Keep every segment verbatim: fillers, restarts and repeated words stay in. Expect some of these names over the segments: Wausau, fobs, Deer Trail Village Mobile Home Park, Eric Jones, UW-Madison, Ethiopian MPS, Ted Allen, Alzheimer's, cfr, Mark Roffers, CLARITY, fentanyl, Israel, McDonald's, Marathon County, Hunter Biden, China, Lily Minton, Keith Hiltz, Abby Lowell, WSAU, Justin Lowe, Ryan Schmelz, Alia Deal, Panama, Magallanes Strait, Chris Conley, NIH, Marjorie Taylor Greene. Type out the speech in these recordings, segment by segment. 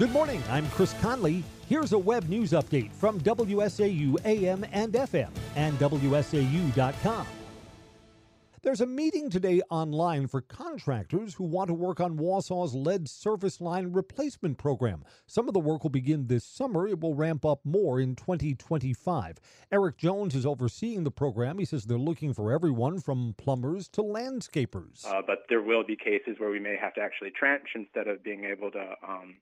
Good morning, I'm Chris Conley. Here's a web news update from W S A U A M and F M and W S A U dot com. There's a meeting today online for contractors who want to work on Wasaw's lead service line replacement program. Some of the work will begin this summer. It will ramp up more in twenty twenty-five. Eric Jones is overseeing the program. He says they're looking for everyone from plumbers to landscapers. Uh, but there will be cases where we may have to actually trench instead of being able to... Um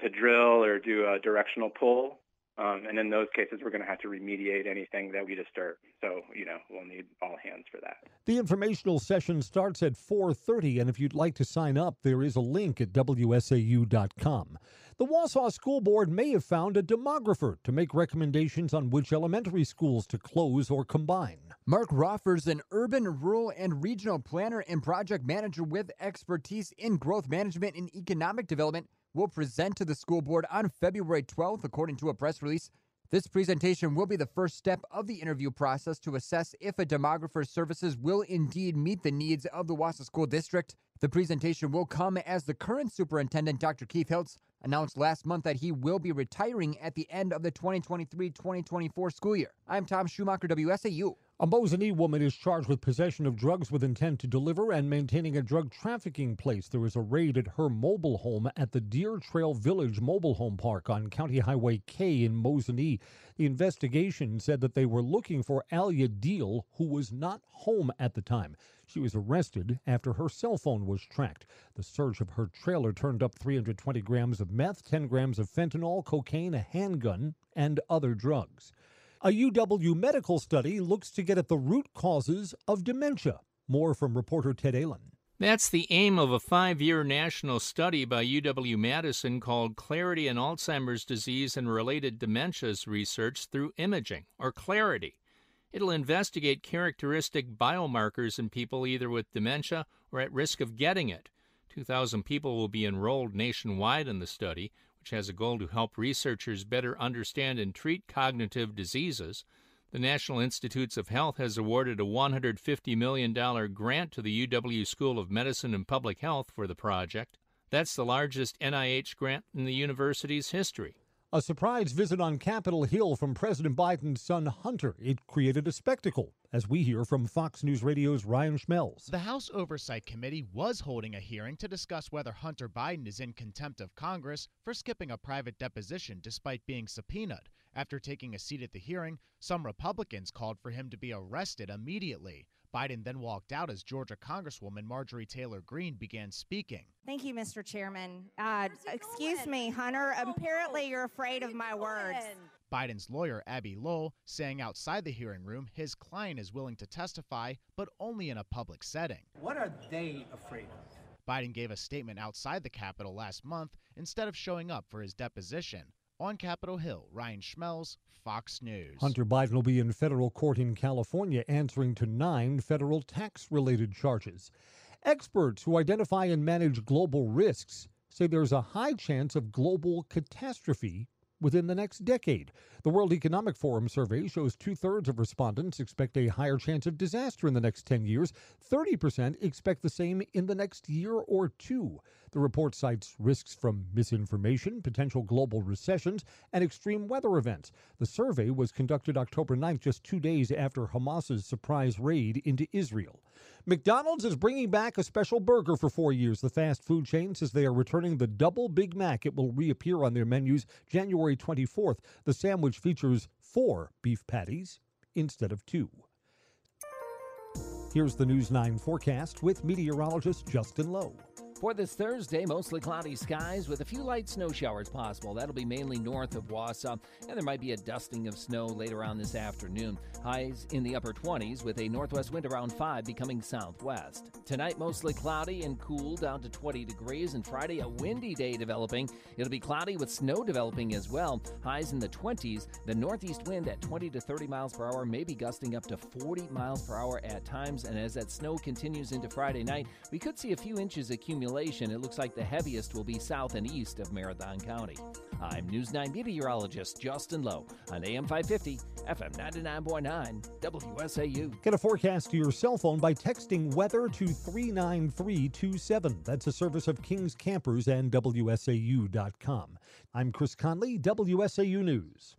to drill or do a directional pull. Um, and in those cases, we're going to have to remediate anything that we disturb. So, you know, we'll need all hands for that. The informational session starts at four thirty, and if you'd like to sign up, there is a link at W S A U dot com. The Wausau School Board may have found a demographer to make recommendations on which elementary schools to close or combine. Mark Roffers, an urban, rural, and regional planner and project manager with expertise in growth management and economic development, will present to the school board on February twelfth, according to a press release. This presentation will be the first step of the interview process to assess if a demographer's services will indeed meet the needs of the Wausau School District. The presentation will come as the current superintendent, Doctor Keith Hiltz, announced last month that he will be retiring at the end of the twenty twenty-three twenty twenty-four school year. I'm Tom Schumacher, W S A U. A Mosinee woman is charged with possession of drugs with intent to deliver and maintaining a drug trafficking place. There was a raid at her mobile home at the Deer Trail Village Mobile Home Park on County Highway K in Mosinee. The investigation said that they were looking for Alia Deal, who was not home at the time. She was arrested after her cell phone was tracked. The search of her trailer turned up three hundred twenty grams of meth, ten grams of fentanyl, cocaine, a handgun, and other drugs. A U W medical study looks to get at the root causes of dementia. More from reporter Ted Allen. That's the aim of a five-year national study by U W-Madison called CLARITY in Alzheimer's Disease and Related Dementias Research Through Imaging, or CLARITY. It'll investigate characteristic biomarkers in people either with dementia or at risk of getting it. two thousand people will be enrolled nationwide in the study, which has a goal to help researchers better understand and treat cognitive diseases. The National Institutes of Health has awarded a one hundred fifty million dollars grant to the U W School of Medicine and Public Health for the project. That's the largest N I H grant in the university's history. A surprise visit on Capitol Hill from President Biden's son Hunter. It created a spectacle, as we hear from Fox News Radio's Ryan Schmelz. The House Oversight Committee was holding a hearing to discuss whether Hunter Biden is in contempt of Congress for skipping a private deposition despite being subpoenaed. After taking a seat at the hearing, some Republicans called for him to be arrested immediately. Biden then walked out as Georgia Congresswoman Marjorie Taylor Greene began speaking. Thank you, Mister Chairman. Uh, excuse going? me, Hunter. Oh, apparently you're afraid of my going? words. Biden's lawyer, Abby Lowell, saying outside the hearing room his client is willing to testify, but only in a public setting. What are they afraid of? Biden gave a statement outside the Capitol last month instead of showing up for his deposition. On Capitol Hill, Ryan Schmelz, Fox News. Hunter Biden will be in federal court in California answering to nine federal tax-related charges. Experts who identify and manage global risks say there's a high chance of global catastrophe within the next decade. The World Economic Forum survey shows two-thirds of respondents expect a higher chance of disaster in the next ten years. thirty percent expect the same in the next year or two. The report cites risks from misinformation, potential global recessions, and extreme weather events. The survey was conducted October ninth, just two days after Hamas's surprise raid into Israel. McDonald's is bringing back a special burger for four years. The fast food chain says they are returning the double Big Mac. It will reappear on their menus January twenty-fourth. The sandwich features four beef patties instead of two. Here's the News nine forecast with meteorologist Justin Lowe. For this Thursday, mostly cloudy skies with a few light snow showers possible. That'll be mainly north of Wausau, and there might be a dusting of snow later on this afternoon. Highs in the upper twenties with a northwest wind around five becoming southwest. Tonight, mostly cloudy and cool down to twenty degrees, and Friday, a windy day developing. It'll be cloudy with snow developing as well. Highs in the twenties, the northeast wind at twenty to thirty miles per hour, maybe gusting up to forty miles per hour at times. And as that snow continues into Friday night, we could see a few inches accumulate population, it looks like the heaviest will be south and east of Marathon County. I'm News nine meteorologist Justin Lowe on A M five fifty, F M ninety-nine point nine, W S A U. Get a forecast to your cell phone by texting weather to three nine three two seven. That's a service of King's Campers and W S A U dot com. I'm Chris Conley, W S A U News.